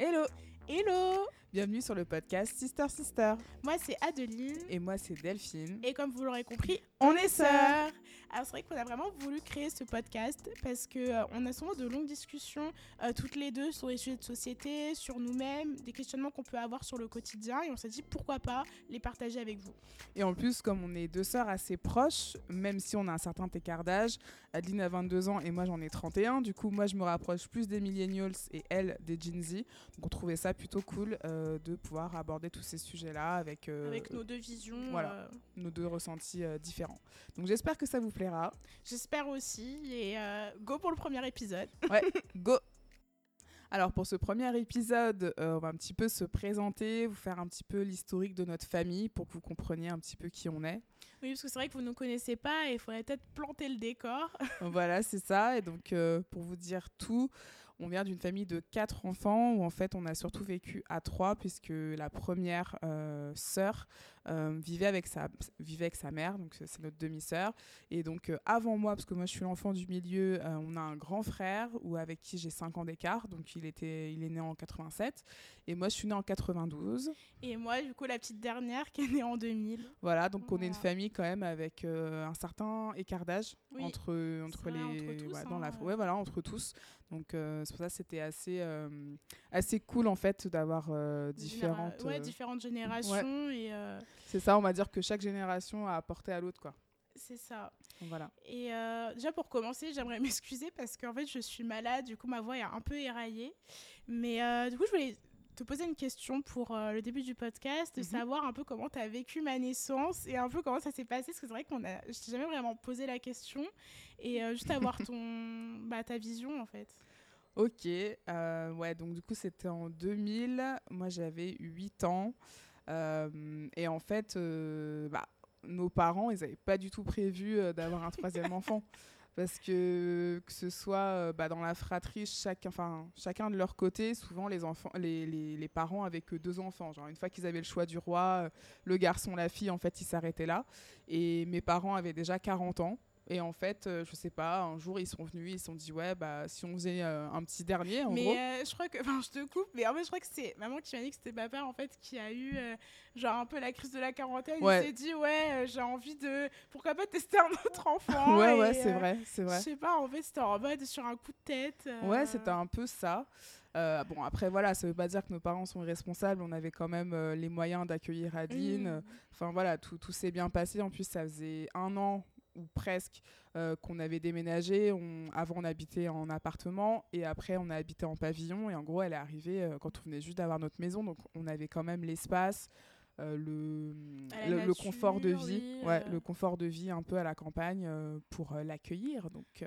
Hello! Hello! Bienvenue sur le podcast Sister Sister. Moi c'est Adeline. Et moi c'est Delphine. Et comme vous l'aurez compris, on est sœurs. Alors c'est vrai qu'on a vraiment voulu créer ce podcast parce qu'on a souvent de longues discussions toutes les deux sur les sujets de société, sur nous-mêmes, des questionnements qu'on peut avoir sur le quotidien et on s'est dit pourquoi pas les partager avec vous. Et en plus, comme on est deux sœurs assez proches, même si on a un certain écart d'âge, Adeline a 22 ans et moi j'en ai 31, du coup moi je me rapproche plus des millennials et elle des Gen Z, donc on trouvait ça plutôt cool de pouvoir aborder tous ces sujets-là avec nos deux visions, nos deux ressentis différents. Donc j'espère que ça vous plaira. J'espère aussi et go pour le premier épisode. Ouais, go. Alors pour ce premier épisode, on va un petit peu se présenter, vous faire un petit peu l'historique de notre famille pour que vous compreniez un petit peu qui on est. Oui, parce que c'est vrai que vous ne nous connaissez pas et il faudrait peut-être planter le décor. Voilà, c'est ça. Et donc pour vous dire tout, on vient d'une famille de 4 enfants où en fait on a surtout vécu à 3 puisque la première sœur vivait avec sa mère, donc c'est notre demi-sœur. Et donc avant moi, parce que moi je suis l'enfant du milieu, on a un grand frère ou avec qui j'ai 5 ans d'écart, donc il est né en 87 et moi je suis née en 92. Et moi du coup la petite dernière qui est née en 2000. Voilà, donc on est une famille quand même avec un certain écart d'âge entre tous. Donc c'est pour ça que c'était assez cool en fait d'avoir différentes générations et c'est ça, on va dire que chaque génération a apporté à l'autre quoi. C'est ça. Voilà. Et déjà pour commencer, j'aimerais m'excuser parce qu'en fait je suis malade, du coup ma voix est un peu éraillée, mais du coup je voulais te poser une question pour le début du podcast, de savoir un peu comment tu as vécu ma naissance et un peu comment ça s'est passé, parce que c'est vrai qu'on a, je t'ai jamais vraiment posé la question et juste avoir ta vision en fait. Ok, ouais, donc du coup c'était en 2000, moi j'avais 8 ans et en fait nos parents ils n'avaient pas du tout prévu d'avoir un troisième enfant. Parce que ce soit dans la fratrie, chacun de leur côté, souvent les parents avaient que 2 enfants. Genre une fois qu'ils avaient le choix du roi, le garçon, la fille, en fait, ils s'arrêtaient là. Et mes parents avaient déjà 40 ans. Et en fait, je sais pas, un jour, ils sont venus, ils se sont dit, ouais, bah, si on faisait un petit dernier, en gros. Mais je crois que, je te coupe, mais en fait, je crois que c'est maman qui m'a dit que c'était papa, en fait, qui a eu, un peu la crise de la quarantaine. Ouais. Il s'est dit, j'ai envie de, pourquoi pas tester un autre enfant. Ouais, c'est vrai. Je sais pas, en fait, c'était en mode sur un coup de tête. Ouais, c'était un peu ça. Bon, après, voilà, ça veut pas dire que nos parents sont irresponsables. On avait quand même les moyens d'accueillir Adeline. Enfin, voilà, tout s'est bien passé. En plus, ça faisait 1 an. Ou presque, qu'on avait déménagé. Avant, on habitait en appartement et après, on a habité en pavillon. Et en gros, elle est arrivée quand on venait juste d'avoir notre maison. Donc, on avait quand même l'espace, le confort de vie. Oui, le confort de vie un peu à la campagne pour l'accueillir. Donc,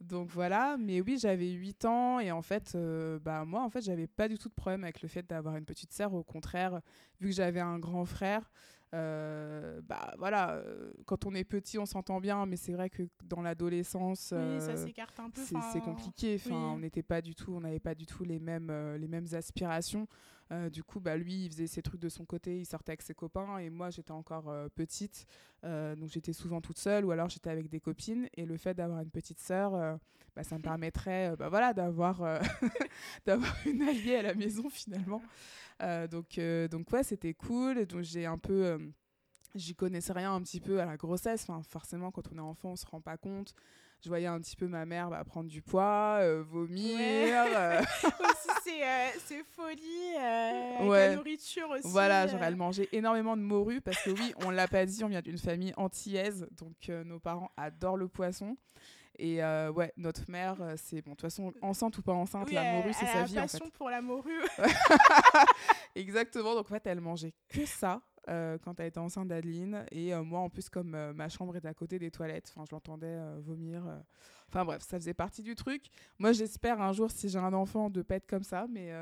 donc, voilà. Mais oui, j'avais 8 ans et en fait, moi, en fait, j'avais pas du tout de problème avec le fait d'avoir une petite sœur. Au contraire, vu que j'avais un grand frère, quand on est petit on s'entend bien, mais c'est vrai que dans l'adolescence ça s'écarte un peu, c'est compliqué, oui. on n'avait pas du tout les mêmes aspirations, du coup lui il faisait ses trucs de son côté, il sortait avec ses copains et moi j'étais encore petite, donc j'étais souvent toute seule ou alors j'étais avec des copines, et le fait d'avoir une petite sœur ça me permettrait d'avoir d'avoir une alliée à la maison finalement. Donc ouais, c'était cool. Et donc j'ai un peu j'y connaissais rien un petit peu à la grossesse, forcément quand on est enfant on se rend pas compte. Je voyais un petit peu ma mère prendre du poids, vomir. Aussi, c'est folie, avec la nourriture aussi. Voilà, genre elle mangeait énormément de morue, parce que oui, on l'a pas dit, on vient d'une famille antillaise, donc nos parents adorent le poisson. Et notre mère, c'est bon, de toute façon, enceinte ou pas enceinte, oui, la morue, c'est sa vie en fait. Elle a la passion pour la morue. Exactement, donc en fait, elle mangeait que ça. Quand elle était enceinte d'Adeline, et moi en plus comme ma chambre est à côté des toilettes, je l'entendais vomir, bref, ça faisait partie du truc. Moi j'espère un jour, si j'ai un enfant, de pas être comme ça, mais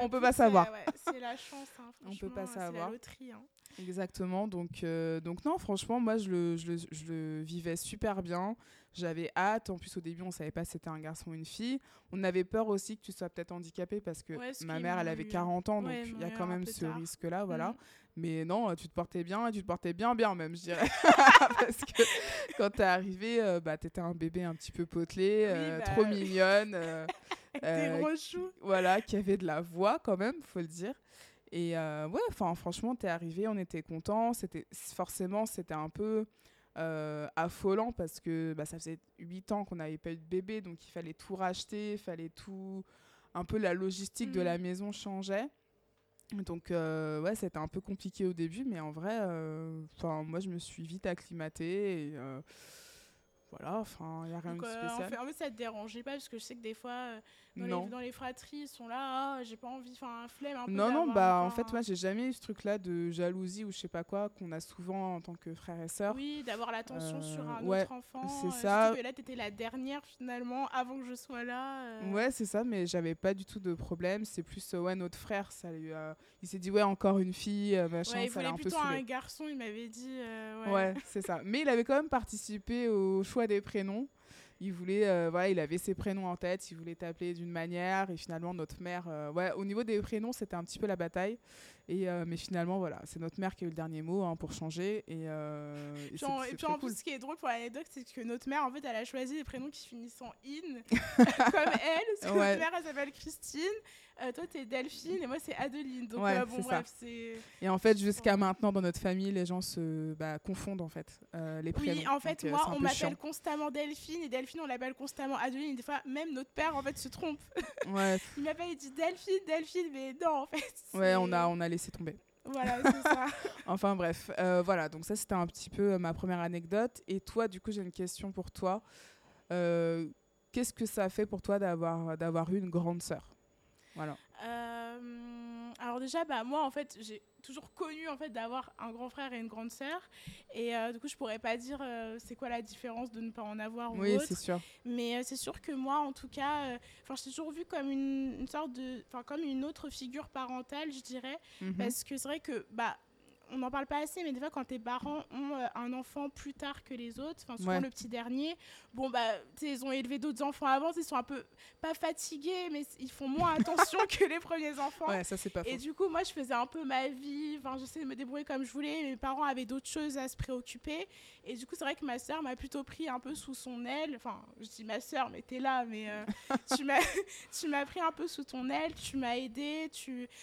on peut pas savoir, c'est la chance, on peut pas savoir, c'est la loterie, exactement. Donc non, franchement moi je le vivais super bien, j'avais hâte. En plus au début on savait pas si c'était un garçon ou une fille, on avait peur aussi que tu sois peut-être handicapée, parce que ma mère elle avait 40 ans, donc il y a quand même ce risque là, voilà. Mais non, tu te portais bien même, je dirais. Parce que quand t'es arrivée, t'étais un bébé un petit peu potelé, trop mignonne. T'es gros chou. Voilà, qui avait de la voix quand même, faut le dire. Et ouais, enfin franchement, t'es arrivé, on était contents. C'était forcément, c'était un peu affolant parce que bah, ça faisait 8 ans qu'on n'avait pas eu de bébé, donc il fallait tout racheter, il fallait tout. Un peu la logistique de la maison changeait. Donc, ouais, c'était un peu compliqué au début, mais en vrai, moi, je me suis vite acclimatée. Et, voilà, enfin, il n'y a rien de spécial. Enfermé, ça ne te dérangeait pas, parce que je sais que des fois, dans les fratries, ils sont là, ah, j'ai pas envie, enfin, un flemme. Un peu non, bah, en fait, moi, j'ai jamais eu ce truc-là de jalousie ou je sais pas quoi, qu'on a souvent en tant que frère et sœur. Oui, d'avoir l'attention sur un autre enfant. C'est ça. Surtout que là, t'étais la dernière, finalement, avant que je sois là. Ouais, c'est ça, mais j'avais pas du tout de problème. C'est plus, notre frère, ça lui a... il s'est dit, ouais, encore une fille, machin, ouais, ça l'a un peu saoulé. Il voulait plutôt un garçon, il m'avait dit, ouais, c'est ça. Mais il avait quand même participé au choix des prénoms, il voulait il avait ses prénoms en tête, il voulait t'appeler d'une manière et finalement notre mère au niveau des prénoms c'était un petit peu la bataille et mais finalement voilà, c'est notre mère qui a eu le dernier mot pour changer et genre, c'est et puis en plus cool. Ce qui est drôle pour l'anecdote, c'est que notre mère en fait elle a choisi des prénoms qui finissent en in comme elle, ouais. Notre mère elle s'appelle Christine, toi t'es Delphine et moi c'est Adeline, donc ouais, bon c'est bref ça. Et en fait jusqu'à maintenant dans notre famille les gens se confondent en fait les prénoms. Oui en fait donc, moi on m'appelle chiant. Constamment Delphine et Delphine on l'appelle constamment Adeline et des fois même notre père en fait se trompe. Ouais. Il m'appelle il dit Delphine mais non en fait. C'est... Ouais on a laissé tomber. Voilà c'est ça. Enfin bref voilà donc ça c'était un petit peu ma première anecdote et toi du coup j'ai une question pour toi. Qu'est-ce que ça fait pour toi d'avoir eu une grande sœur? Voilà. Alors déjà moi en fait j'ai toujours connu en fait d'avoir un grand frère et une grande sœur et du coup je pourrais pas dire c'est quoi la différence de ne pas en avoir ou autre. Oui, c'est sûr. Mais c'est sûr que moi en tout cas je t'ai toujours vue comme une sorte de comme une autre figure parentale, je dirais, parce que c'est vrai que on n'en parle pas assez, mais des fois, quand tes parents ont un enfant plus tard que les autres, souvent le petit dernier, ils ont élevé d'autres enfants avant, ils sont un peu, pas fatigués, mais ils font moins attention que les premiers enfants. Ouais, ça, c'est pas faux. Et du coup, moi, je faisais un peu ma vie, j'essayais de me débrouiller comme je voulais, mes parents avaient d'autres choses à se préoccuper. Et du coup, c'est vrai que ma sœur m'a plutôt pris un peu sous son aile. Enfin, je dis ma sœur, mais t'es là, mais tu m'as pris un peu sous ton aile, tu m'as aidée.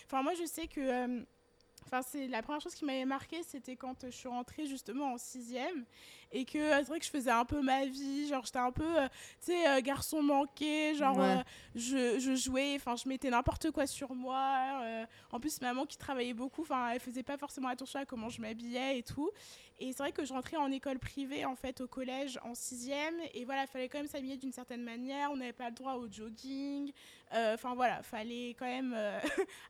Moi, je sais que... c'est la première chose qui m'avait marquée, c'était quand je suis rentrée justement en 6e et que c'est vrai que je faisais un peu ma vie, genre j'étais un peu garçon manqué, genre je jouais, je mettais n'importe quoi sur moi, en plus maman qui travaillait beaucoup, elle faisait pas forcément attention à comment je m'habillais et tout. Et c'est vrai que je rentrais en école privée en fait au collège en 6e et voilà, fallait quand même s'habiller d'une certaine manière, on n'avait pas le droit au jogging, fallait quand même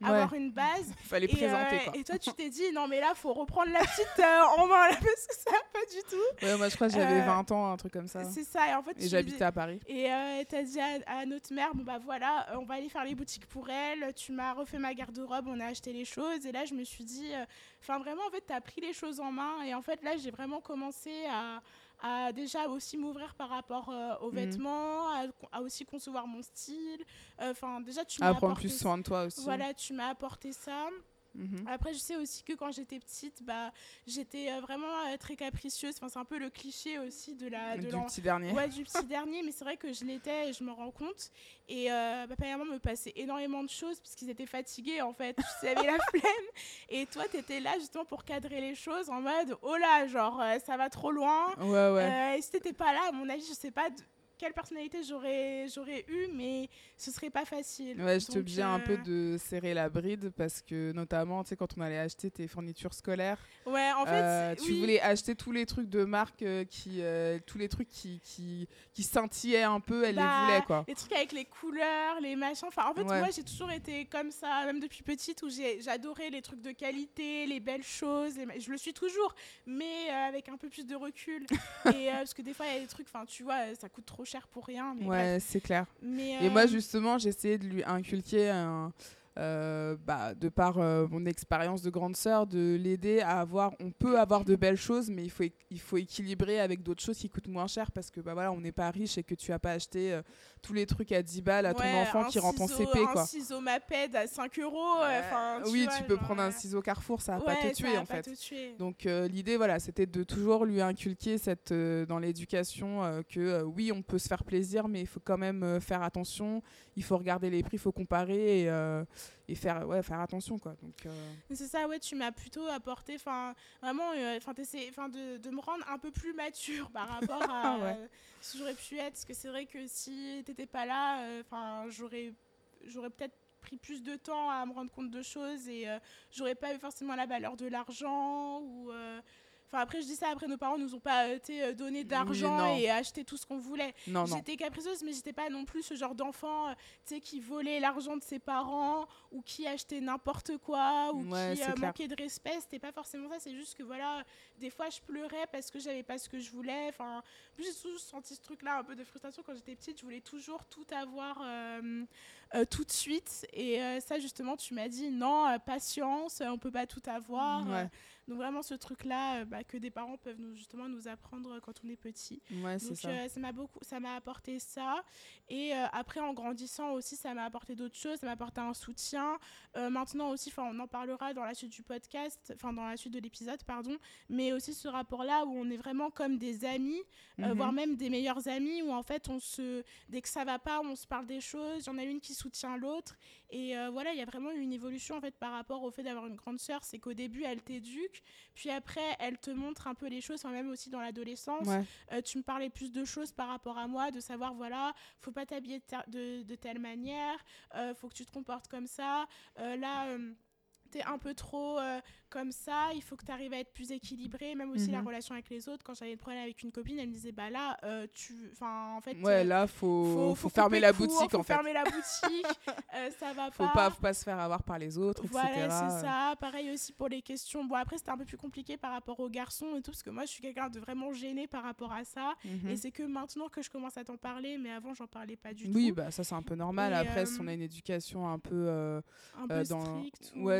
avoir une base. Fallait présenter quoi. Et toi, tu t'es dit, non, mais là, il faut reprendre la petite en main, là, parce que ça va pas du tout. Ouais, moi, je crois que j'avais 20 ans, un truc comme ça. C'est ça. Et en fait, j'habitais à Paris. Et t'as dit à notre mère, on va aller faire les boutiques pour elle. Tu m'as refait ma garde-robe, on a acheté les choses. Et là, je me suis dit, vraiment, en fait, t'as pris les choses en main. Et en fait, là, j'ai vraiment commencé à déjà aussi m'ouvrir par rapport aux vêtements, à aussi concevoir mon style. Déjà, tu m'as apporté... À prendre plus soin de toi aussi. Voilà, tu m'as apporté ça. Mmh. Après je sais aussi que quand j'étais petite j'étais vraiment très capricieuse, c'est un peu le cliché aussi du petit dernier, mais c'est vrai que je l'étais et je m'en rends compte et papa et maman me passaient énormément de choses parce qu'ils étaient fatigués en fait, tu savais la flemme et toi t'étais là justement pour cadrer les choses en mode oh là genre ça va trop loin et si t'étais pas là à mon avis je sais pas quelle personnalité j'aurais eu, mais ce serait pas facile. Ouais, j'étais obligée un peu de serrer la bride parce que notamment, tu sais, quand on allait acheter tes fournitures scolaires, ouais, en fait, tu voulais acheter tous les trucs de marque qui scintillaient un peu, elle les voulait quoi. Les trucs avec les couleurs, les machins. Enfin, en fait, moi, j'ai toujours été comme ça, même depuis petite, où j'adorais les trucs de qualité, les belles choses. Je le suis toujours, mais avec un peu plus de recul. Et parce que des fois, il y a des trucs, enfin, tu vois, ça coûte trop cher pour rien. Mais ouais, bref. C'est clair. Mais et moi, justement, j'ai essayé de lui inculquer de par mon expérience de grande sœur, de l'aider à avoir, on peut avoir de belles choses, mais il faut équilibrer avec d'autres choses qui coûtent moins cher, parce que voilà, on n'est pas riche et que tu n'as pas acheté tous les trucs à 10 balles à ton enfant qui rentre en CP, quoi. Un ciseau Maped à 5 €, prendre un ciseau Carrefour, ça va pas te tuer en fait. Donc l'idée, voilà, c'était de toujours lui inculquer cette dans l'éducation que oui, on peut se faire plaisir, mais il faut quand même faire attention, il faut regarder les prix, il faut comparer et faire attention, quoi. Donc c'est ça, ouais, tu m'as plutôt apporté vraiment t'essaies de me rendre un peu plus mature par rapport à ce que j'aurais pu être, parce que c'est vrai que si t'étais pas là, j'aurais peut-être pris plus de temps à me rendre compte de choses et j'aurais pas eu forcément la valeur de l'argent ou après, je dis ça, après, nos parents nous ont pas donné d'argent et acheté tout ce qu'on voulait. J'étais capricieuse, mais j'étais pas non plus ce genre d'enfant qui volait l'argent de ses parents ou qui achetait n'importe quoi ou qui manquait de respect. C'était pas forcément ça, c'est juste que voilà, des fois je pleurais parce que j'avais pas ce que je voulais. Enfin, j'ai toujours senti ce truc-là, un peu de frustration quand j'étais petite. Je voulais toujours tout avoir tout de suite, et ça, justement, tu m'as dit non, patience, on peut pas tout avoir. Donc vraiment ce truc-là que des parents peuvent nous apprendre quand on est petit. Donc c'est ça. Ça m'a apporté ça. Et après, en grandissant aussi, ça m'a apporté d'autres choses. Ça m'a apporté un soutien. Maintenant aussi, on en parlera dans la suite du podcast, dans la suite de l'épisode, pardon. Mais aussi ce rapport-là où on est vraiment comme des amis, voire même des meilleurs amis, où en fait, dès que ça va pas, on se parle des choses. Il y en a une qui soutient l'autre. Et voilà, il y a vraiment une évolution en fait par rapport au fait d'avoir une grande sœur. C'est qu'au début, elle t'éduque. Puis après, elle te montre un peu les choses, même aussi dans l'adolescence. Tu me parlais plus de choses par rapport à moi, de savoir, voilà, faut pas t'habiller de telle manière, faut que tu te comportes comme ça. T'es un peu trop comme ça, il faut que tu arrives à être plus équilibré, même aussi la relation avec les autres. Quand j'avais des problèmes avec une copine, elle me disait faut fermer la boutique, en fait. Fermer la boutique, ça va pas. Faut pas se faire avoir par les autres, etc. Voilà, c'est ça. Pareil aussi pour les questions. Bon, après, c'était un peu plus compliqué par rapport aux garçons et tout, parce que moi, je suis quelqu'un de vraiment gêné par rapport à ça. Et c'est que maintenant que je commence à t'en parler, mais avant, j'en parlais pas du tout. Oui, bah ça, c'est un peu normal. Et après, si on a une éducation un peu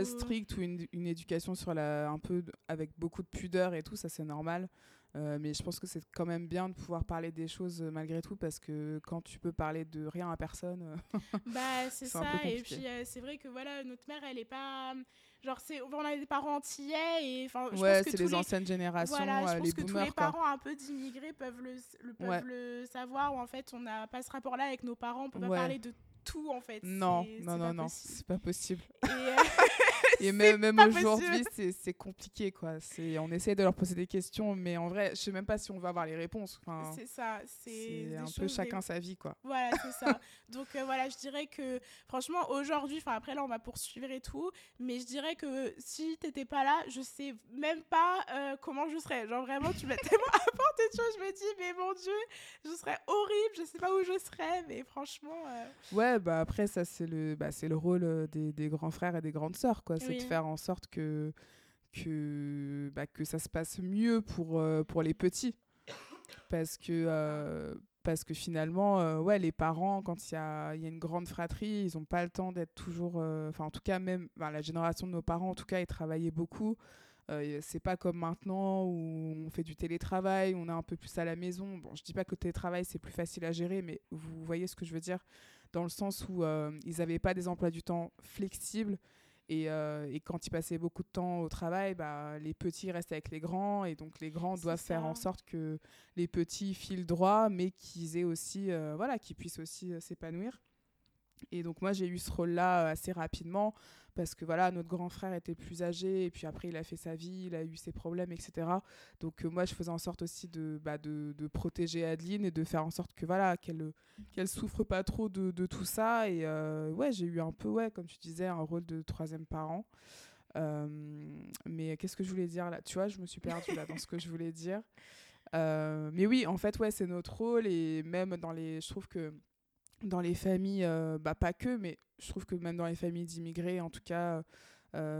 stricte. Ou une éducation sur un peu avec beaucoup de pudeur et tout, ça c'est normal, mais je pense que c'est quand même bien de pouvoir parler des choses malgré tout, parce que quand tu peux parler de rien à personne, c'est ça, et puis c'est vrai que voilà, notre mère, elle est pas genre, on a des parents antillais, et enfin je pense que c'est les anciennes générations, je pense les que boomers, tous les parents un peu d'immigrés peuvent le savoir, où en fait on n'a pas ce rapport là avec nos parents, on peut pas parler de tout en fait. Non, c'est pas possible. Et, et même aujourd'hui, c'est compliqué, quoi. On essaie de leur poser des questions, mais en vrai, je sais même pas si on va avoir les réponses. Enfin, c'est ça. C'est un peu chacun sa vie, quoi. Voilà, c'est ça. Donc voilà, je dirais que franchement, aujourd'hui, après là, on va poursuivre et tout, mais je dirais que si t'étais pas là, je sais même pas comment je serais. Genre vraiment, tu m'as tellement apporté de choses, je me dis, mais mon Dieu, je serais horrible, je sais pas où je serais, mais franchement. Après, ça, c'est le rôle des grands frères et des grandes sœurs, quoi. C'est de faire en sorte que ça se passe mieux pour les petits, parce que finalement les parents, quand il y a une grande fratrie, ils ont pas le temps d'être toujours en tout cas, même la génération de nos parents, en tout cas, ils travaillaient beaucoup. C'est pas comme maintenant où on fait du télétravail, on est un peu plus à la maison. Bon, je dis pas que le télétravail c'est plus facile à gérer, mais vous voyez ce que je veux dire, dans le sens où ils avaient pas des emplois du temps flexibles. Et quand ils passaient beaucoup de temps au travail, les petits restent avec les grands, et donc les grands doivent faire en sorte que les petits filent droit, mais qu'ils aient aussi, qu'ils puissent aussi s'épanouir. Et donc moi, j'ai eu ce rôle-là assez rapidement, parce que voilà, notre grand frère était plus âgé, et puis après il a fait sa vie, il a eu ses problèmes, etc. Donc moi, je faisais en sorte aussi de protéger Adeline, et de faire en sorte que voilà, qu'elle souffre pas trop de tout ça. Et j'ai eu un peu, comme tu disais, un rôle de troisième parent. Mais qu'est-ce que je voulais dire là ? Tu vois, je me suis perdue là dans ce que je voulais dire. Mais oui, en fait, c'est notre rôle, et même je trouve que dans les familles, pas que, mais je trouve que même dans les familles d'immigrés, en tout cas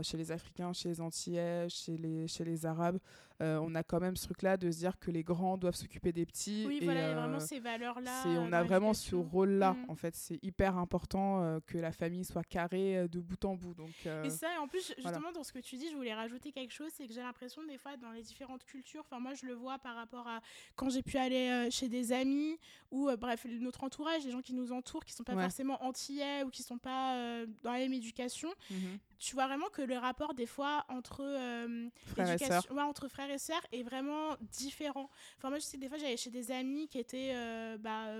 chez les Africains, chez les Antillais, chez les Arabes, on a quand même ce truc-là de se dire que les grands doivent s'occuper des petits. Oui, et voilà, il y a vraiment ces valeurs-là. On a vraiment ce rôle-là. En fait, c'est hyper important que la famille soit carrée de bout en bout. Donc, et ça, en plus, justement, voilà. Dans ce que tu dis, je voulais rajouter quelque chose, c'est que j'ai l'impression, des fois, dans les différentes cultures, enfin, moi, je le vois par rapport à quand j'ai pu aller chez des amis ou, bref, notre entourage, les gens qui nous entourent, qui ne sont pas forcément antillais ou qui ne sont pas dans la même éducation. Tu vois vraiment que le rapport des fois entre frères et sœurs est vraiment différent. Enfin moi je sais que des fois j'allais chez des amies qui étaient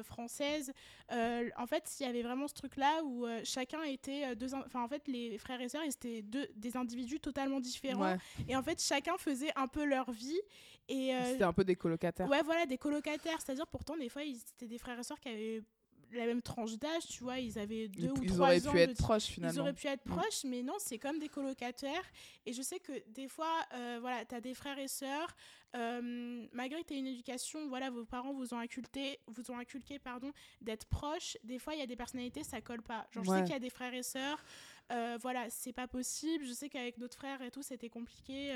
françaises. En fait il y avait vraiment ce truc là où chacun était deux. Enfin en fait les frères et sœurs ils étaient des individus totalement différents et en fait chacun faisait un peu leur vie. Et c'était un peu des colocataires. Ouais voilà des colocataires, c'est-à-dire pourtant des fois ils étaient des frères et sœurs qui avaient la même tranche d'âge, tu vois, ils avaient 2 ou 3 ans. Ils auraient pu être proches, finalement. Ils auraient pu être proches, mais non, c'est comme des colocataires. Et je sais que des fois, voilà, t'as des frères et sœurs, malgré que t'aies une éducation, voilà, vos parents vous ont inculqué, d'être proches. Des fois, il y a des personnalités, ça colle pas. Genre, je sais qu'il y a des frères et sœurs, voilà, c'est pas possible. Je sais qu'avec d'autres frères et tout, c'était compliqué.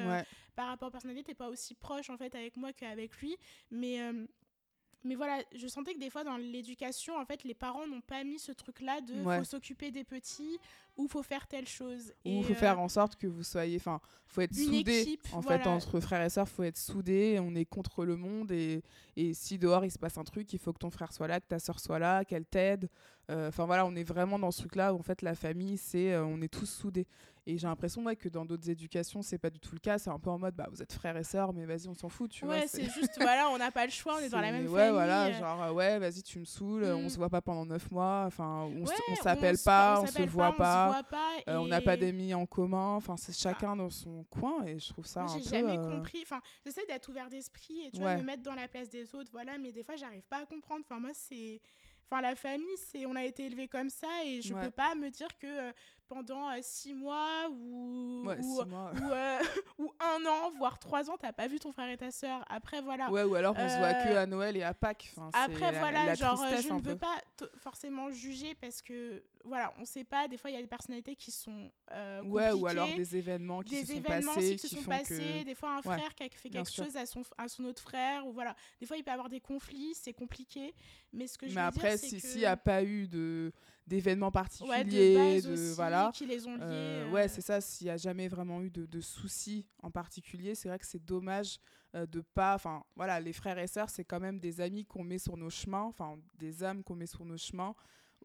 Par rapport aux personnalités, t'es pas aussi proche, en fait, avec moi qu'avec lui. Mais voilà, je sentais que des fois dans l'éducation, en fait, les parents n'ont pas mis ce truc-là de faut s'occuper des petits ou faut faire telle chose. Ou faut faire en sorte que vous soyez, enfin, faut être soudés. Équipe, en fait, entre frères et sœurs, faut être soudés. On est contre le monde et si dehors il se passe un truc, il faut que ton frère soit là, que ta sœur soit là, qu'elle t'aide. Enfin voilà, on est vraiment dans ce truc-là où en fait la famille, c'est on est tous soudés. Et j'ai l'impression que dans d'autres éducations, c'est pas du tout le cas. C'est un peu en mode, bah, vous êtes frères et sœurs, mais vas-y, on s'en fout, tu vois. Ouais, c'est juste, voilà, on n'a pas le choix, on est dans la même famille. Ouais, voilà, genre, ouais, vas-y, tu me saoules, on se voit pas pendant 9 mois, enfin, on s'appelle pas, on se voit pas, et... on n'a pas d'amis en commun, enfin, c'est chacun dans son coin, et je trouve ça un peu... J'ai jamais compris, enfin, j'essaie d'être ouvert d'esprit, et tu vois, me mettre dans la place des autres, voilà, mais des fois, j'arrive pas à comprendre, enfin, moi, c'est... Enfin, la famille, on a été élevés comme ça et je peux pas me dire que pendant 6 mois ou 1 an, voire 3 ans, t'as pas vu ton frère et ta sœur. Après, voilà. Ouais, ou alors on se voit que à Noël et à Pâques. Enfin, après, voilà, la genre, je ne veux pas forcément juger parce que, voilà, on sait pas. Des fois, il y a des personnalités qui sont compliquées. Ouais, ou alors des événements qui se sont passés. Des fois, un frère qui a fait quelque chose à son autre frère. Ou voilà. Des fois, il peut y avoir des conflits, c'est compliqué. Mais ce que je veux dire, s'il n'y a pas eu d'événements particuliers, de aussi, voilà, qui les ont liés, c'est ça. S'il n'y a jamais vraiment eu de soucis en particulier, c'est vrai que c'est dommage de pas. Enfin, voilà, les frères et sœurs, c'est quand même des amis qu'on met sur nos chemins, enfin des âmes qu'on met sur nos chemins,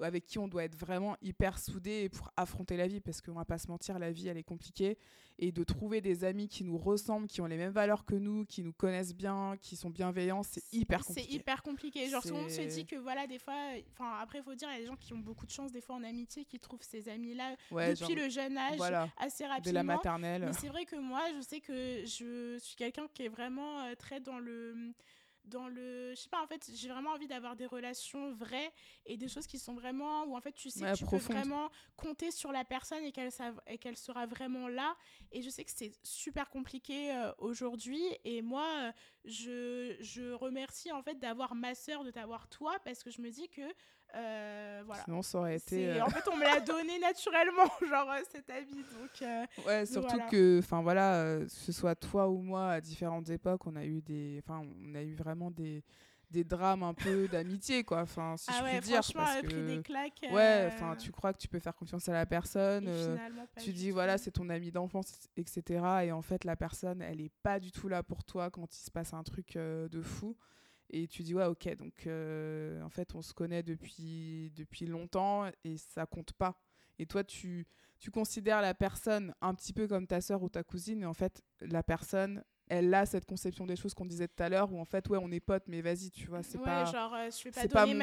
avec qui on doit être vraiment hyper soudés pour affronter la vie, parce qu'on va pas se mentir, la vie elle est compliquée, et de trouver des amis qui nous ressemblent, qui ont les mêmes valeurs que nous, qui nous connaissent bien, qui sont bienveillants, c'est hyper compliqué. C'est hyper compliqué, genre tout le monde se dit que voilà, des fois, enfin après faut dire, il y a des gens qui ont beaucoup de chance des fois en amitié, qui trouvent ces amis-là depuis le jeune âge, voilà, assez rapidement. De la maternelle. Mais c'est vrai que moi, je sais que je suis quelqu'un qui est vraiment très dans le je sais pas, en fait j'ai vraiment envie d'avoir des relations vraies et des choses qui sont vraiment où en fait tu sais que tu peux vraiment compter sur la personne et qu'elle sera vraiment là, et je sais que c'est super compliqué aujourd'hui, et moi je remercie en fait d'avoir ma sœur, de t'avoir toi, parce que je me dis que voilà. Sinon, ça aurait été. En fait, on me l'a donné naturellement, genre cet habit. Donc, ouais, surtout voilà. Que, enfin voilà, que ce soit toi ou moi, à différentes époques, on a eu vraiment des drames un peu d'amitié, quoi. Enfin, si je puis dire, franchement, parce que pris des claques. Ouais, enfin, tu crois que tu peux faire confiance à la personne. Tu dis voilà, c'est ton ami d'enfance, etc. Et en fait, la personne, elle est pas du tout là pour toi quand il se passe un truc de fou. Et tu dis, ouais, ok, donc en fait, on se connaît depuis longtemps et ça compte pas. Et toi, tu considères la personne un petit peu comme ta sœur ou ta cousine, et en fait, la personne... elle a cette conception des choses qu'on disait tout à l'heure, où en fait, ouais, on est potes, mais vas-y, tu vois, c'est pas... genre, je vais pas donner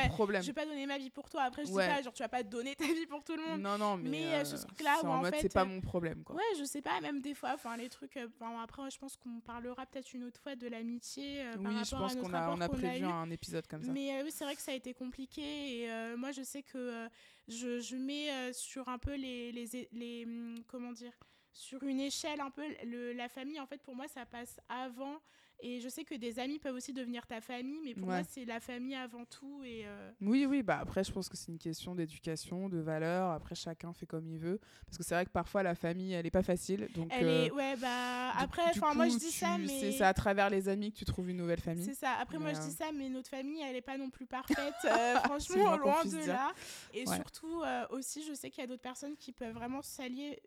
ma vie pour toi. Après, je dis pas, genre, tu vas pas donner ta vie pour tout le monde. Non, mais ce truc-là, c'est où, en mode, fait, c'est pas mon problème, quoi. Ouais, je sais pas, même des fois, enfin, les trucs... après, je pense qu'on parlera peut-être une autre fois de l'amitié par rapport à notre rapport qu'on a eu. Oui, je pense qu'on a prévu un épisode comme ça. Mais oui, c'est vrai que ça a été compliqué, et moi, je sais que je mets sur un peu les comment dire... sur une échelle un peu, la famille en fait pour moi ça passe avant Et je sais que des amis peuvent aussi devenir ta famille, mais pour moi, c'est la famille avant tout. Et Oui, bah après, je pense que c'est une question d'éducation, de valeur. Après, chacun fait comme il veut. Parce que c'est vrai que parfois, la famille, elle n'est pas facile. Donc, elle est... Ouais, bah... Après, du coup, moi, je dis ça, mais... C'est à travers les amis que tu trouves une nouvelle famille. C'est ça. Après, moi, je dis ça, mais notre famille, elle n'est pas non plus parfaite. Franchement, loin de là. Et surtout, aussi, je sais qu'il y a d'autres personnes qui peuvent vraiment s'allier...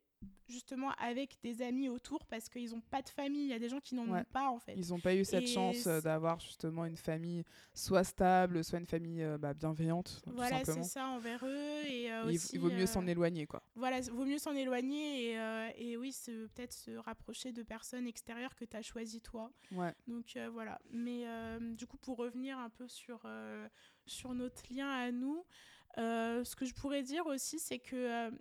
justement avec des amis autour parce qu'ils n'ont pas de famille, il y a des gens qui n'en ont pas en fait. Ils n'ont pas eu cette chance d'avoir justement une famille soit stable, soit une famille bienveillante, voilà, tout simplement. Voilà, c'est ça envers eux. Et, aussi, il vaut mieux s'en éloigner quoi. Voilà, il vaut mieux s'en éloigner et oui, peut-être se rapprocher de personnes extérieures que tu as choisi toi. Ouais. Donc voilà, mais du coup pour revenir un peu sur notre lien à nous, ce que je pourrais dire aussi, c'est que,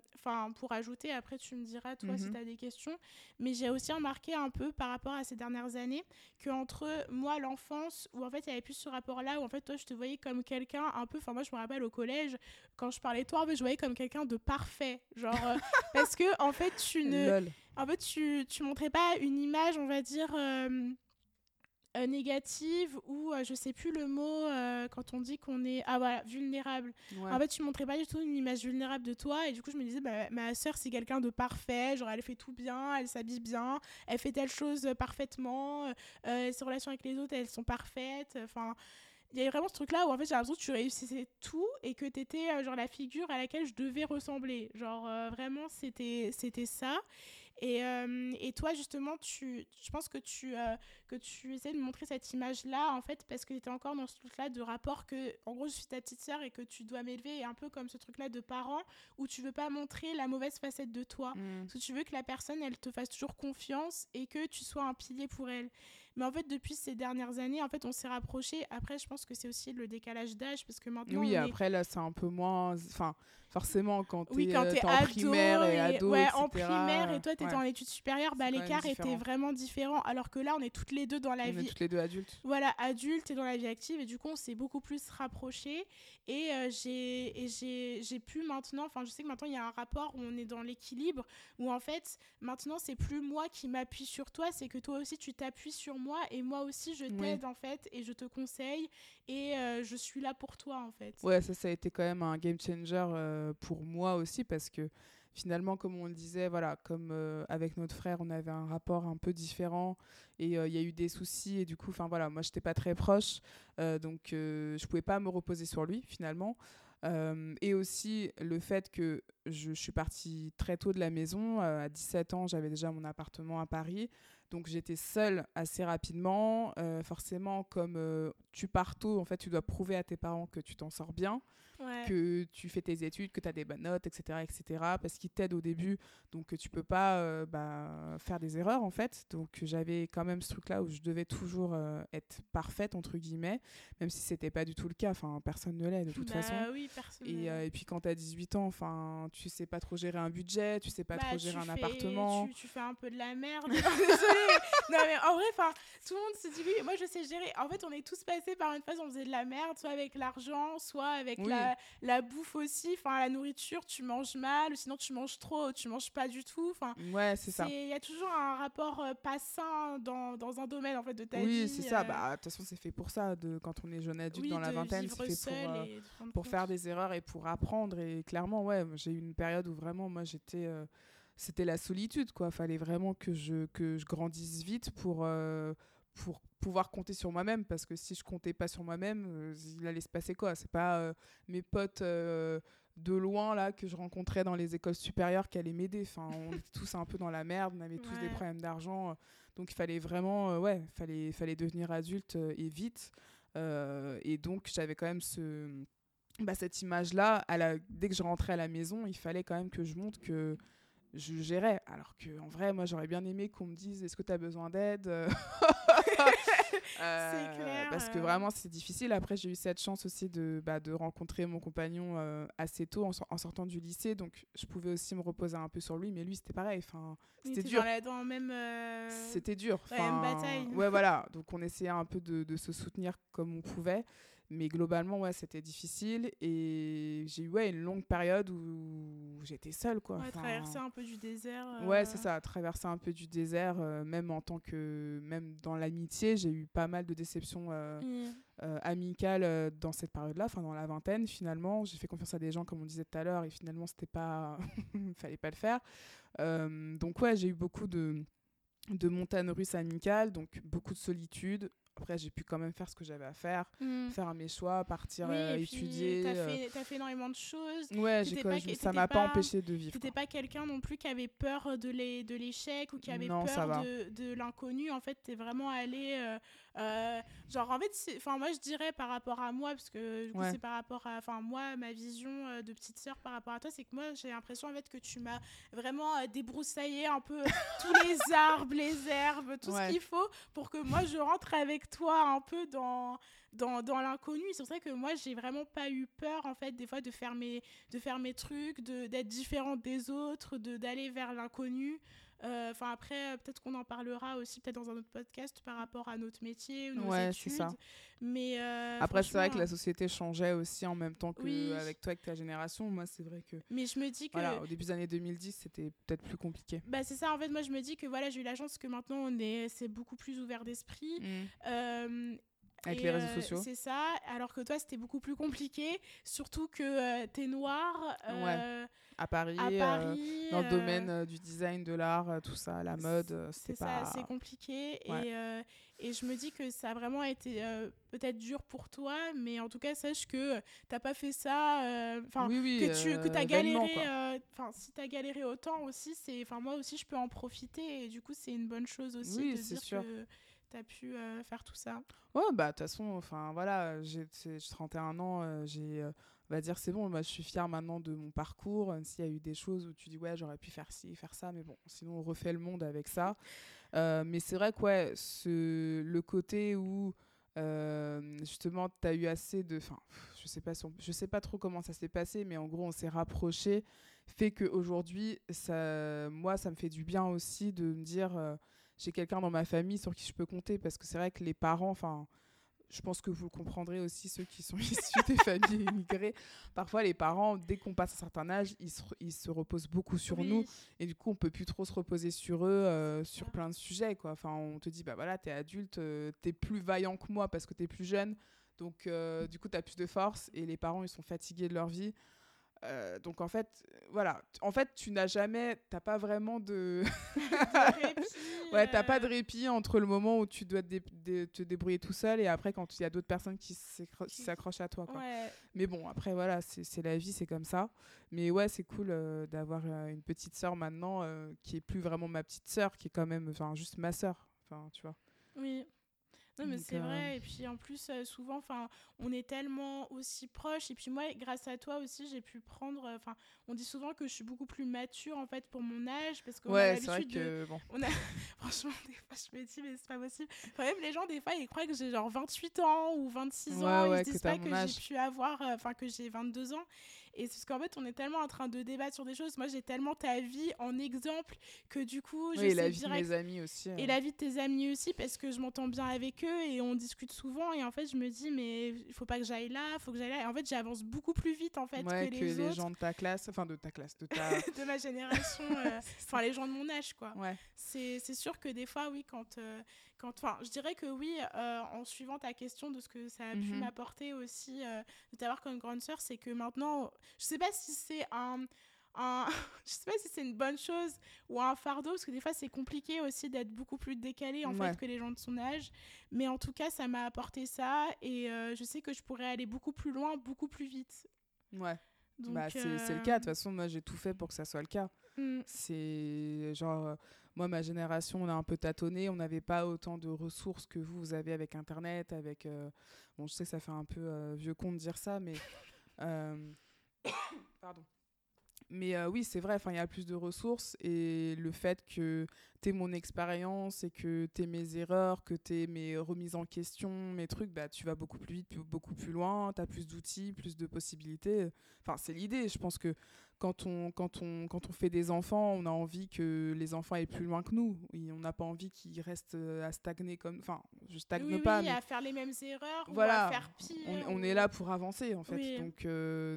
pour ajouter, après tu me diras toi si tu as des questions, mais j'ai aussi remarqué un peu par rapport à ces dernières années qu'entre moi, l'enfance, où en fait il y avait plus ce rapport-là, où en fait toi je te voyais comme quelqu'un un peu, moi je me rappelle au collège, quand je parlais de toi, en fait, je voyais comme quelqu'un de parfait, genre, parce que en fait tu montrais pas une image, on va dire... négative ou je sais plus le mot quand on dit qu'on est vulnérable. Ouais. En fait, tu montrais pas du tout une image vulnérable de toi et du coup, je me disais ma sœur c'est quelqu'un de parfait, genre elle fait tout bien, elle s'habille bien, elle fait telle chose parfaitement, ses relations avec les autres, elles sont parfaites, il y a vraiment ce truc-là où en fait, j'ai l'impression que tu réussissais tout et que tu étais genre la figure à laquelle je devais ressembler. Genre vraiment c'était ça. Et toi justement, je pense que tu essaies de montrer cette image-là en fait parce que tu étais encore dans ce truc-là de rapport que en gros je suis ta petite sœur et que tu dois m'élever, un peu comme ce truc-là de parent où tu veux pas montrer la mauvaise facette de toi. Parce que tu veux que la personne elle te fasse toujours confiance et que tu sois un pilier pour elle. Mais en fait, depuis ces dernières années, en fait, on s'est rapprochés. Après, je pense que c'est aussi le décalage d'âge parce que maintenant... Oui, après, là, c'est un peu moins... Enfin, forcément, quand t'es en primaire et ado, etc. En primaire et toi, t'étais en études supérieures, l'écart était vraiment différent. Alors que là, on est toutes les deux dans la vie... On est toutes les deux adultes. Voilà, adultes et dans la vie active. Et du coup, on s'est beaucoup plus rapprochés. Et j'ai pu maintenant... Enfin, je sais que maintenant, il y a un rapport où on est dans l'équilibre. Où en fait, maintenant, c'est plus moi qui m'appuie sur toi. C'est que toi aussi, tu t'appuies sur moi et moi aussi je t'aide en fait et je te conseille et je suis là pour toi en fait. Ouais, ça a été quand même un game changer pour moi aussi parce que finalement comme on le disait, voilà, comme avec notre frère on avait un rapport un peu différent et il y a eu des soucis et du coup moi j'étais pas très proche donc je pouvais pas me reposer sur lui finalement. Et aussi le fait que je suis partie très tôt de la maison, à 17 ans j'avais déjà mon appartement à Paris, donc j'étais seule assez rapidement, forcément comme tu pars tôt, en fait tu dois prouver à tes parents que tu t'en sors bien, que tu fais tes études, que tu as des bonnes notes, etc. parce qu'ils t'aident au début, donc tu peux pas faire des erreurs en fait, donc j'avais quand même ce truc là où je devais toujours être parfaite entre guillemets, même si c'était pas du tout le cas, enfin personne ne l'est de toute façon. Oui, et puis quand t'as 18 ans, tu sais pas trop gérer un budget, tu sais pas trop gérer un appartement. Tu fais un peu de la merde. Désolée. Non mais en vrai, tout le monde se dit oui, moi je sais gérer. En fait, on est tous passés par une phase où on faisait de la merde, soit avec l'argent, soit avec la bouffe aussi. Enfin, la nourriture, tu manges mal, sinon tu manges trop, tu manges pas du tout. Enfin, ouais, c'est ça. Il y a toujours un rapport pas sain dans un domaine en fait de ta vie. Oui, c'est ça. De toute façon, c'est fait pour ça. Quand on est jeune adulte dans la vingtaine, c'est fait pour faire des erreurs et pour apprendre. Et clairement j'ai eu une période où vraiment moi j'étais c'était la solitude quoi, fallait vraiment que je grandisse vite pour pouvoir compter sur moi-même, parce que si je comptais pas sur moi-même il allait se passer quoi, c'est pas mes potes de loin là que je rencontrais dans les écoles supérieures qui allaient m'aider, enfin on était tous un peu dans la merde, on avait tous des problèmes d'argent donc il fallait vraiment fallait devenir adulte et vite et donc j'avais quand même cette image-là, dès que je rentrais à la maison, il fallait quand même que je montre que je gérais. Alors qu'en vrai, moi, j'aurais bien aimé qu'on me dise « Est-ce que tu as besoin d'aide ?» C'est clair. Parce que vraiment, c'est difficile. Après, j'ai eu cette chance aussi de rencontrer mon compagnon assez tôt en sortant du lycée. Donc, je pouvais aussi me reposer un peu sur lui. Mais lui, c'était pareil. Enfin, c'était dur. C'était dur. Enfin, même bataille. Ouais, voilà. Donc, on essayait un peu de se soutenir comme on pouvait. Mais globalement, ouais, c'était difficile et j'ai eu une longue période où j'étais seule, quoi. Ouais, traverser un peu du désert. Ouais, c'est ça, traverser un peu du désert, même dans l'amitié, j'ai eu pas mal de déceptions amicales dans cette période-là, dans la vingtaine, finalement. J'ai fait confiance à des gens, comme on disait tout à l'heure, et finalement, c'était pas... fallait pas le faire. Donc, ouais, j'ai eu beaucoup de montagnes russes amicales, donc beaucoup de solitude. Après, j'ai pu quand même faire ce que j'avais à faire, faire mes choix, partir, étudier. T'as fait énormément de choses. Ouais, ça m'a pas empêché de vivre. T'étais pas quelqu'un non plus qui avait peur de l'échec ou qui avait peur de l'inconnu. En fait, t'es vraiment allée... moi, je dirais par rapport à moi, parce que du coup, c'est par rapport à... moi, ma vision de petite sœur par rapport à toi, c'est que moi, j'ai l'impression en fait que tu m'as vraiment débroussaillé un peu tous les arbres, les herbes, tout ce qu'il faut pour que moi, je rentre avec toi un peu dans l'inconnu. C'est pour ça que moi j'ai vraiment pas eu peur en fait des fois de faire mes trucs, d'être différente des autres, d'aller vers l'inconnu. Après peut-être qu'on en parlera aussi peut-être dans un autre podcast par rapport à notre métier ou nos études. C'est ça. Mais après c'est vrai que la société changeait aussi en même temps que avec toi, avec ta génération. Moi c'est vrai que mais je me dis que au début des années 2010 c'était peut-être plus compliqué. Bah c'est ça en fait, moi je me dis que voilà, j'ai eu la chance que maintenant c'est beaucoup plus ouvert d'esprit. Avec les réseaux sociaux. C'est ça, alors que toi, c'était beaucoup plus compliqué, surtout que t'es noire. À Paris, dans le domaine du design, de l'art, tout ça, la mode, c'est compliqué. Ouais. Et je me dis que ça a vraiment été peut-être dur pour toi, mais en tout cas, sache que t'as pas fait ça, que t'as galéré. Si t'as galéré autant aussi, moi aussi, je peux en profiter. Et du coup, c'est une bonne chose aussi de dire que... t'as pu faire tout ça. Ouais, bah de toute façon, j'ai 31 ans, on va dire c'est bon, moi je suis fière maintenant de mon parcours, s'il y a eu des choses où tu dis ouais, j'aurais pu faire ci, faire ça, mais bon, sinon on refait le monde avec ça. Mais c'est vrai que le côté où justement t'as eu assez de, je sais pas trop comment ça s'est passé, mais en gros on s'est rapprochés, fait qu'aujourd'hui ça me fait du bien aussi de me dire j'ai quelqu'un dans ma famille sur qui je peux compter, parce que c'est vrai que les parents, je pense que vous comprendrez aussi ceux qui sont issus des familles immigrées. Parfois, les parents, dès qu'on passe un certain âge, ils se reposent beaucoup sur nous. Et du coup, on peut plus trop se reposer sur eux, sur plein de sujets, quoi. On te dit, bah voilà, t'es adulte, t'es plus vaillant que moi parce que t'es plus jeune. Donc, du coup, t'as plus de force. Et les parents, ils sont fatigués de leur vie. Donc en fait, voilà. En fait, t'as pas vraiment de répit. Ouais, t'as pas de répit entre le moment où tu dois te débrouiller tout seul et après quand il y a d'autres personnes qui s'accrochent à toi, quoi. Ouais. Mais bon, après voilà, c'est la vie, c'est comme ça. Mais ouais, c'est cool d'avoir une petite sœur maintenant qui est plus vraiment ma petite sœur, qui est quand même, juste ma sœur. Tu vois. Oui. Non mais c'est vrai, et puis en plus souvent on est tellement aussi proches, et puis moi grâce à toi aussi j'ai pu prendre, on dit souvent que je suis beaucoup plus mature en fait pour mon âge, parce qu'on a l'habitude de... Bon. Franchement des fois je me dis mais c'est pas possible, même les gens des fois ils croient que j'ai genre 28 ans ou 26 ans, ils se disent pas que j'ai pu avoir, que j'ai 22 ans. Et c'est parce qu'en fait, on est tellement en train de débattre sur des choses. Moi, j'ai tellement ta vie en exemple que du coup, je sais direct... Et la vie de mes amis aussi. Et la vie de tes amis aussi, parce que je m'entends bien avec eux et on discute souvent. Et en fait, je me dis, mais il faut pas que j'aille là, il faut que j'aille là. Et en fait, j'avance beaucoup plus vite en fait que les autres. Les gens de ta classe, de ma génération, les gens de mon âge, quoi. Ouais. C'est sûr que des fois, oui, je dirais que oui, en suivant ta question de ce que ça a pu m'apporter aussi de t'avoir comme grande sœur, c'est que maintenant... Je sais pas si c'est une bonne chose ou un fardeau, parce que des fois c'est compliqué aussi d'être beaucoup plus décalé en fait que les gens de son âge, mais en tout cas ça m'a apporté ça et je sais que je pourrais aller beaucoup plus loin, beaucoup plus vite. Ouais. Donc, c'est le cas, de toute façon moi j'ai tout fait pour que ça soit le cas. C'est genre moi ma génération on a un peu tâtonné, on n'avait pas autant de ressources que vous avez avec internet, avec bon je sais que ça fait un peu vieux con de dire ça mais pardon. Mais oui, c'est vrai, il y a plus de ressources et le fait que t'aies mon expérience et que t'aies mes erreurs, que t'aies mes remises en question, mes trucs, bah, tu vas beaucoup plus vite, beaucoup plus loin, t'as plus d'outils, plus de possibilités. C'est l'idée. Je pense que quand on fait des enfants, on a envie que les enfants aient plus loin que nous. Et on n'a pas envie qu'ils restent à stagner comme... je stagne pas. Oui, mais... à faire les mêmes erreurs, voilà, ou à faire pire. On est là pour avancer, en fait. Oui. Donc,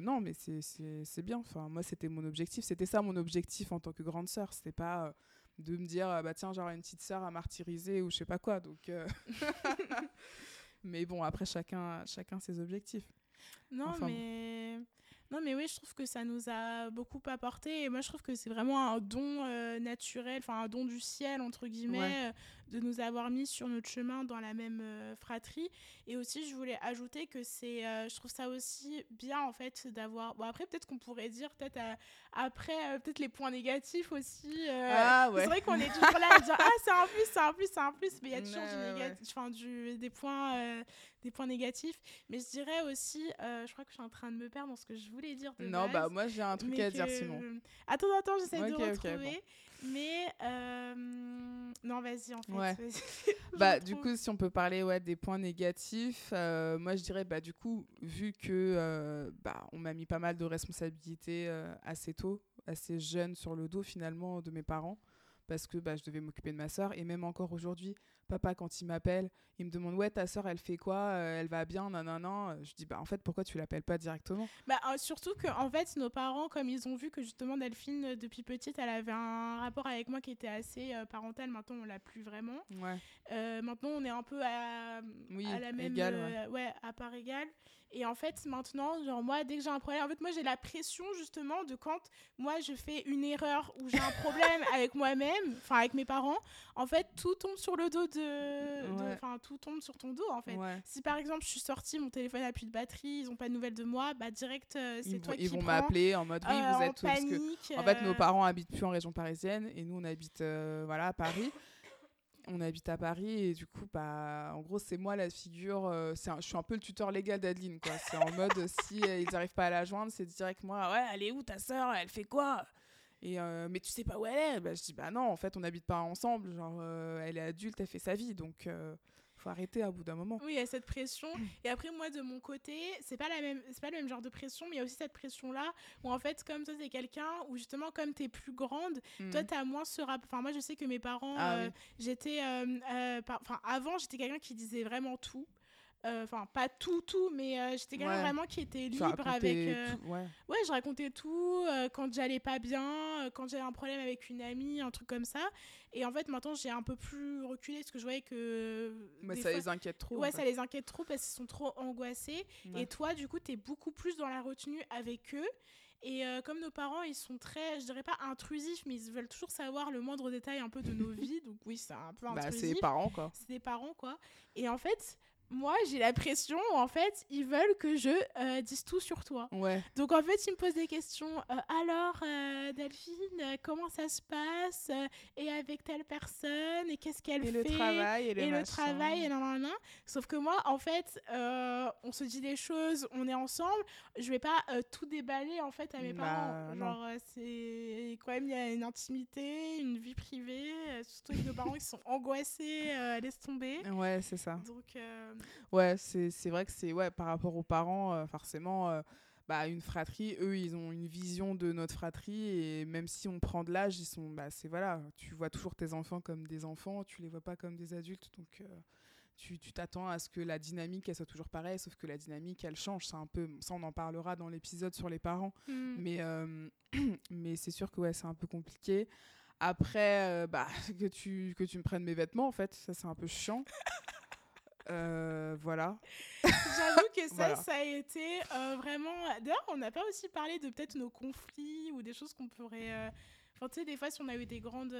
non, mais c'est bien. Enfin, moi, c'était mon objectif. C'était ça, mon objectif en tant que grande sœur. C'était pas de me dire, bah tiens, j'aurais une petite sœur à martyriser ou je sais pas quoi. Donc, mais bon, après, chacun ses objectifs. Non, enfin, mais... Bon. Non, mais oui, je trouve que ça nous a beaucoup apporté. Et moi, je trouve que c'est vraiment un don naturel, enfin un don du ciel, entre guillemets, ouais, de nous avoir mis sur notre chemin dans la même fratrie. Et aussi, je voulais ajouter que c'est, je trouve ça aussi bien, en fait, d'avoir... Bon, après, peut-être qu'on pourrait dire, peut-être après, peut-être les points négatifs aussi. Ah, ouais. C'est vrai qu'on est toujours là à dire, ah, c'est un plus. Mais il y a toujours des points négatifs. Mais je dirais aussi, je crois que je suis en train de me perdre dans ce que je voulais dire de non, base, bah moi j'ai un truc à dire, Simon. Attends, j'essaie de retrouver. Okay, bon. Mais non, vas-y, en fait. Ouais. Vas-y. Bah du coup, si on peut parler des points négatifs, moi je dirais, bah du coup, vu que on m'a mis pas mal de responsabilités assez tôt, assez jeune, sur le dos finalement de mes parents, parce que je devais m'occuper de ma sœur. Et même encore aujourd'hui, papa, quand il m'appelle, il me demande « Ouais, ta sœur, elle fait quoi ? Elle va bien ? Nanana. » Je dis « Bah, en fait, pourquoi tu l'appelles pas directement ?» Bah, surtout que, en fait, nos parents, comme ils ont vu que, justement, Delphine, depuis petite, elle avait un rapport avec moi qui était assez parental. Maintenant, on l'a plus vraiment. Ouais. Maintenant, on est un peu à la même... Égale, à part égale. Et en fait, maintenant, genre moi, dès que j'ai un problème... En fait, moi, j'ai la pression, justement, de quand moi, je fais une erreur ou j'ai un problème avec moi-même, enfin, avec mes parents, en fait, tout tombe sur le dos de... Enfin, tout tombe sur ton dos, en fait. Ouais. Si, par exemple, je suis sortie, mon téléphone n'a plus de batterie, ils n'ont pas de nouvelles de moi, bah, direct, c'est toi qui prends. Ils vont m'appeler en mode, oui, vous êtes... En panique. Parce que, en fait, nos parents habitent plus en région parisienne et nous, on habite, à Paris. On habite à Paris et du coup, en gros, c'est moi la figure... je suis un peu le tuteur légal d'Adeline, quoi. C'est en mode, si ils n'arrivent pas à la joindre, c'est direct moi, « Ouais, elle est où ta sœur ? Elle fait quoi ?» Et mais tu sais pas où elle est ? Je dis, non, en fait, on n'habite pas ensemble. Genre, elle est adulte, elle fait sa vie, donc... Faut arrêter à bout d'un moment. Oui, il y a cette pression. Et après, moi, de mon côté, c'est pas le même genre de pression, mais il y a aussi cette pression-là où, en fait, comme toi, t'es quelqu'un où, justement, comme t'es plus grande, toi, t'as moins ce rapport. Enfin, moi, je sais que mes parents, j'étais... avant, j'étais quelqu'un qui disait vraiment tout. Enfin, pas tout, mais j'étais quelqu'un vraiment qui était libre avec... tout, je racontais tout, quand j'allais pas bien, quand j'avais un problème avec une amie, un truc comme ça. Et en fait, maintenant, j'ai un peu plus reculé parce que je voyais que... Mais ça les inquiète trop. Ouais, ça les inquiète trop parce qu'ils sont trop angoissés. Ouais. Et toi, du coup, t'es beaucoup plus dans la retenue avec eux. Et comme nos parents, ils sont très, je dirais pas intrusifs, mais ils veulent toujours savoir le moindre détail un peu de nos vies. Donc oui, c'est un peu intrusif. C'est des parents, quoi. Et en fait... Moi, j'ai la pression, en fait, ils veulent que je dise tout sur toi. Ouais. Donc, en fait, ils me posent des questions. Alors, Delphine, comment ça se passe ? Et avec telle personne ? Et qu'est-ce qu'elle fait ? Et le travail, et nanana. Sauf que moi, en fait, on se dit des choses, on est ensemble. Je vais pas tout déballer, en fait, à mes parents. Genre, c'est quand même, il y a une intimité, une vie privée. Surtout avec nos parents qui sont angoissés, laisse tomber. Ouais, c'est ça. Donc... Ouais, c'est vrai que c'est par rapport aux parents, forcément, une fratrie, eux, ils ont une vision de notre fratrie, et même si on prend de l'âge, ils sont tu vois toujours tes enfants comme des enfants, tu les vois pas comme des adultes, donc tu t'attends à ce que la dynamique elle soit toujours pareille, sauf que la dynamique elle change. C'est un peu ça, on en parlera dans l'épisode sur les parents, mais c'est sûr que c'est un peu compliqué. Après, que tu me prennes mes vêtements, en fait, ça c'est un peu chiant. Voilà. J'avoue que ça, ça a été vraiment... D'ailleurs, on n'a pas aussi parlé de peut-être nos conflits ou des choses qu'on pourrait... Enfin, tu sais, des fois, si on a eu des grandes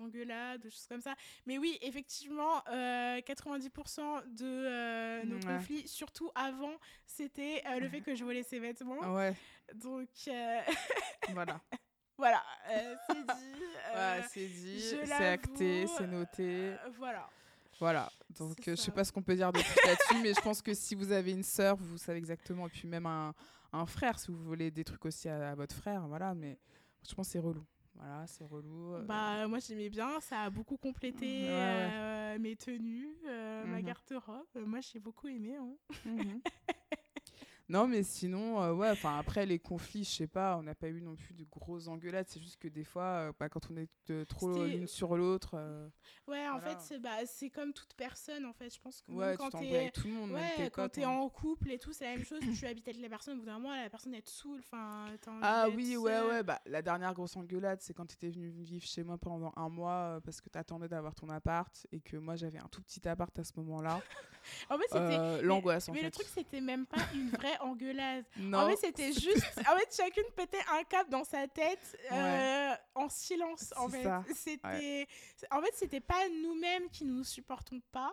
engueulades, des choses comme ça. Mais oui, effectivement, 90% de nos conflits, surtout avant, c'était le fait que je volais ses vêtements. Ouais. Donc... Voilà, c'est dit. C'est dit, c'est acté, c'est noté. Voilà, donc je sais pas ce qu'on peut dire de plus là-dessus, mais je pense que si vous avez une sœur, vous savez exactement, et puis même un frère, si vous voulez des trucs aussi à votre frère, mais je pense que c'est relou. Voilà, c'est relou. Moi, j'aimais bien, ça a beaucoup complété mes tenues, ma garde-robe. Moi, j'ai beaucoup aimé. Hein. Non, mais sinon, ouais, enfin, après les conflits, je sais pas, on n'a pas eu non plus de grosses engueulades. C'est juste que des fois, quand on est trop l'une sur l'autre. Ouais, en voilà. fait, c'est comme toute personne, en fait. Je pense que ouais, quand tu es tout le monde, ouais, quand t'es en couple et tout, c'est la même chose. Tu habites avec la personne, au bout d'un moment, la personne, elle te saoule. Ah oui, ouais, ouais. Bah, la dernière grosse engueulade, c'est quand tu étais venue vivre chez moi pendant un mois parce que tu attendais d'avoir ton appart et que moi, j'avais un tout petit appart à ce moment-là. En fait, c'était l'angoisse, en fait. Mais le truc, c'était même pas une vraie engueulade. Non. En fait, c'était juste... En fait, chacune pétait un câble dans sa tête ouais. en silence, en fait. C'était... Ouais. En fait, c'était pas nous-mêmes qui nous supportons pas.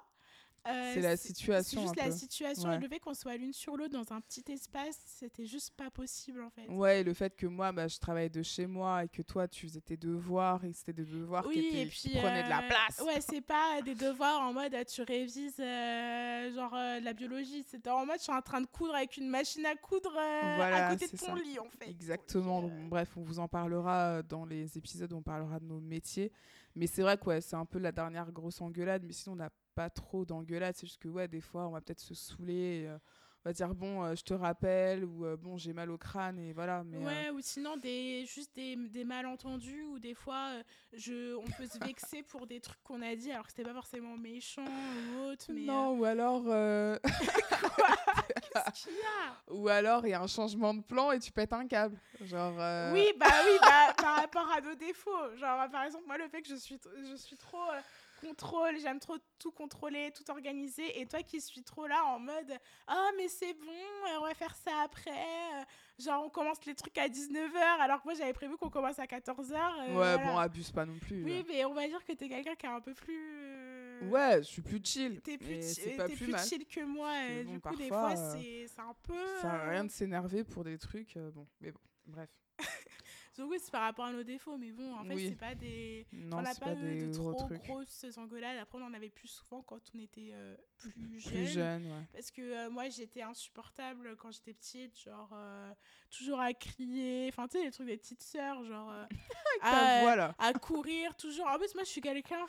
C'est la situation. C'est juste la situation. Ouais. Le fait qu'on soit l'une sur l'autre dans un petit espace, c'était juste pas possible, en fait. Ouais, et le fait que moi, je travaillais de chez moi et que toi, tu faisais tes devoirs et c'était des devoirs qui prenaient de la place. Ouais, c'est pas des devoirs en mode tu révises de la biologie. C'était en mode je suis en train de coudre avec une machine à coudre voilà, à côté de ton lit, en fait. Exactement. Donc, bref, on vous en parlera dans les épisodes où on parlera de nos métiers. Mais c'est vrai que c'est un peu la dernière grosse engueulade, mais sinon, on a pas trop d'engueulades, c'est juste que ouais, des fois on va peut-être se saouler, et, on va dire bon je te rappelle ou bon j'ai mal au crâne et voilà. Mais, ouais ou sinon juste des malentendus ou des fois on peut se vexer pour des trucs qu'on a dit alors que c'était pas forcément méchant ou autre. Mais, non ou alors qu'est-ce qu'il y a ? Ou alors il y a un changement de plan et tu pètes un câble genre. Oui bah par rapport à nos défauts genre par exemple moi le fait que je suis trop contrôle, j'aime trop tout contrôler, tout organiser, et toi qui suis trop là en mode « Ah, mais c'est bon, on va faire ça après », genre on commence les trucs à 19h, alors que moi j'avais prévu qu'on commence à 14h. Ouais, voilà. Bon, abuse pas non plus. Oui, mais on va dire que t'es quelqu'un qui est un peu plus... Ouais, je suis plus chill. T'es plus chill que moi, et bon, du coup, parfois, des fois, c'est un peu... Ça sert à rien de s'énerver pour des trucs, mais bon, bref. Donc oui, c'est par rapport à nos défauts, mais bon, en fait, oui. C'est pas des... Non, on n'a pas eu de trop grosses engueulades. Après, on en avait plus souvent quand on était plus jeune. Ouais. Parce que moi, j'étais insupportable quand j'étais petite, genre toujours à crier. Enfin, tu sais, les trucs des petites sœurs, genre à courir, toujours. En plus, moi, je suis quelqu'un,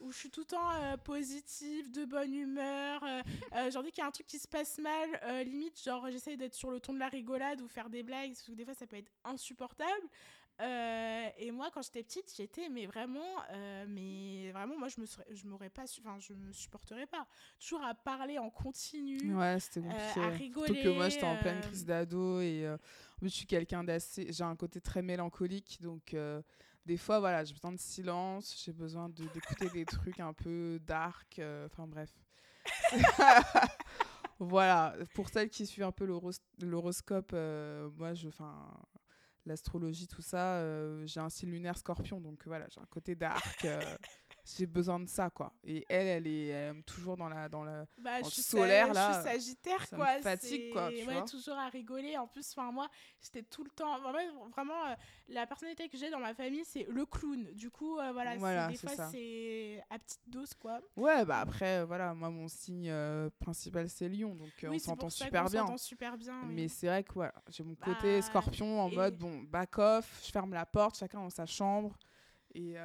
où je suis tout le temps positive, de bonne humeur. Genre, dès qu'il y a un truc qui se passe mal, limite, genre, j'essaye d'être sur le ton de la rigolade ou faire des blagues, parce que des fois, ça peut être insupportable. Et moi, quand j'étais petite, j'étais, mais vraiment, moi, je me supporterais pas. Toujours à parler en continu. Ouais, c'était compliqué. À rigoler. Surtout que moi, j'étais en pleine crise d'ado et je suis quelqu'un d'assez... J'ai un côté très mélancolique, donc... Des fois, voilà, j'ai besoin de silence, j'ai besoin d'écouter des trucs un peu dark, bref. Voilà, pour celles qui suivent un peu l'horoscope, moi, l'astrologie, tout ça, j'ai un signe lunaire scorpion, donc voilà, j'ai un côté dark, j'ai besoin de ça, quoi. Et elle est toujours dans le solaire, là. Je suis sagittaire, ça me fatigue, quoi. Tu vois. Toujours à rigoler. En plus, moi, j'étais tout le temps... Vraiment, la personnalité que j'ai dans ma famille, c'est le clown. Du coup, des fois, c'est à petite dose, quoi. Ouais, bah après, moi, mon signe principal, c'est Lion. Donc, on s'entend super bien. Mais c'est vrai que, j'ai mon côté scorpion en mode, back-off, je ferme la porte, chacun dans sa chambre. Et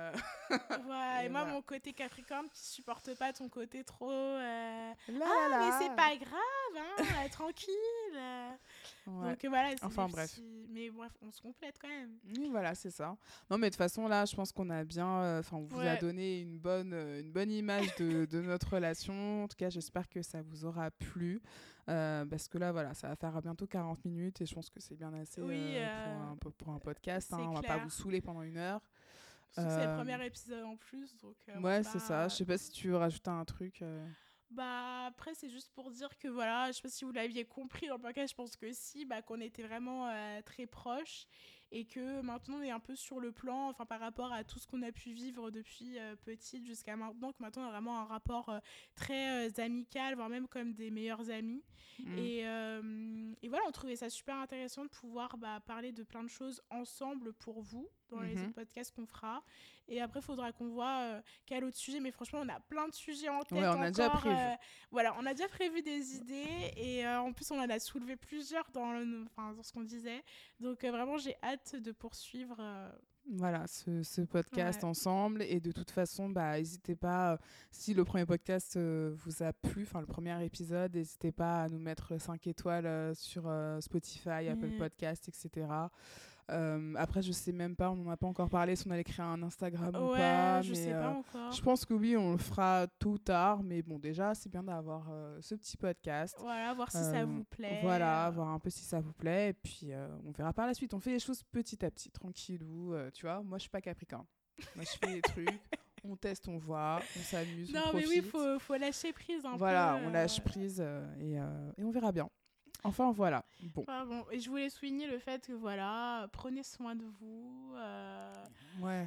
moi, mon côté Capricorne qui supporte pas ton côté trop mais c'est pas grave, hein, tranquille. Ouais. Donc voilà, c'est bref. Mais bref, on se complète quand même. Et voilà, c'est ça. Non, mais de toute façon, là, je pense qu'on a bien... on vous a donné une bonne image de notre relation. En tout cas, j'espère que ça vous aura plu. Parce que là, ça va faire à bientôt 40 minutes et je pense que c'est bien assez pour un podcast. On va pas vous saouler pendant 1 heure. C'est le premier épisode en plus. Donc, c'est ça. Je sais pas si tu veux rajouter un truc. Après, c'est juste pour dire que je sais pas si vous l'aviez compris dans le podcast, je pense que si, qu'on était vraiment très proches et que maintenant on est un peu sur le plan, par rapport à tout ce qu'on a pu vivre depuis petite jusqu'à maintenant, que maintenant on a vraiment un rapport très amical, voire même comme des meilleurs amis. Mmh. Et voilà, on trouvait ça super intéressant de pouvoir parler de plein de choses ensemble pour vous dans les autres podcasts qu'on fera. Et après, il faudra qu'on voit quel autre sujet. Mais franchement, on a plein de sujets en tête. Ouais, on a déjà prévu. On a déjà prévu des idées. Et en plus, on en a soulevé plusieurs dans ce qu'on disait. Donc, vraiment, j'ai hâte de poursuivre voilà, ce podcast ensemble. Et de toute façon, n'hésitez pas, si le premier podcast vous a plu, enfin le premier épisode, n'hésitez pas à nous mettre 5 étoiles sur Spotify, Apple Podcast, etc. Après, je sais même pas, on n'en a pas encore parlé, si on allait créer un Instagram ou pas. Je sais pas encore. Je pense que oui, on le fera tôt ou tard, mais bon, déjà, c'est bien d'avoir ce petit podcast. Voilà, voir si ça vous plaît. Voilà, voir un peu si ça vous plaît, et puis on verra par la suite. On fait les choses petit à petit, tranquillou, tu vois. Moi, je suis pas Capricorne. Moi, je fais des trucs, on teste, on voit, on s'amuse, on profite. Non, mais oui, faut lâcher prise un peu. Voilà, on lâche prise et on verra bien. Enfin, voilà. Bon. Ah, bon. Et je voulais souligner le fait que, voilà, prenez soin de vous. Ouais.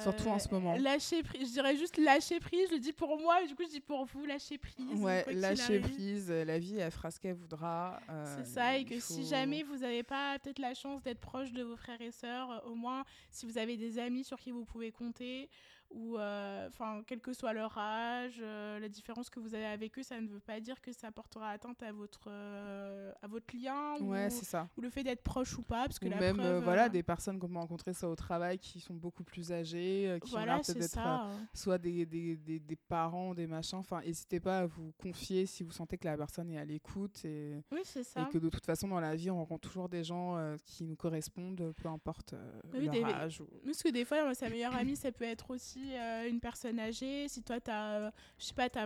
Surtout en ce moment. Lâchez prise. Je dirais juste lâchez prise. Je le dis pour moi, mais du coup, je dis pour vous, lâchez prise. Ouais, lâchez prise. La vie, elle fera ce qu'elle voudra. C'est ça. Et que si jamais vous n'avez pas peut-être la chance d'être proche de vos frères et sœurs, au moins, si vous avez des amis sur qui vous pouvez compter, ou quel que soit leur âge, la différence que vous avez avec eux, ça ne veut pas dire que ça portera atteinte à votre lien, c'est ça. Ou le fait d'être proche ou pas, parce que ou la même preuve, des personnes qu'on peut rencontrer soit au travail qui sont beaucoup plus âgées, qui ont l'air peut-être d'être soit des parents, des machins, enfin n'hésitez pas à vous confier si vous sentez que la personne est à l'écoute et, c'est ça. Et que de toute façon dans la vie on rencontre toujours des gens qui nous correspondent, peu importe leur âge ou... parce que des fois sa meilleure amie ça peut être aussi une personne âgée, si toi t'as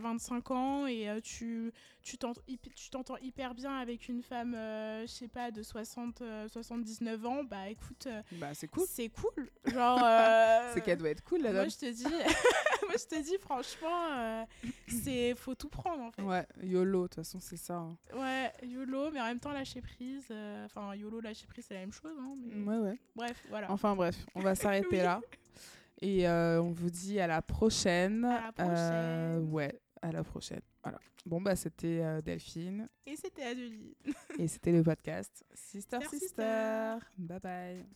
25 ans et tu t'entends hyper bien avec une femme de 79 ans, écoute, c'est cool genre c'est qu'elle doit être cool là. Moi je te dis franchement faut tout prendre en fait. Ouais, YOLO de toute façon, c'est ça hein. Ouais, YOLO, mais en même temps lâcher prise, YOLO, lâcher prise c'est la même chose hein, mais... ouais bref, voilà, enfin bref, on va s'arrêter là. Et on vous dit à la prochaine. À la prochaine. À la prochaine. Voilà. Bon, c'était Delphine. Et c'était Adeline. Et c'était le podcast Sister Sister. Bye bye.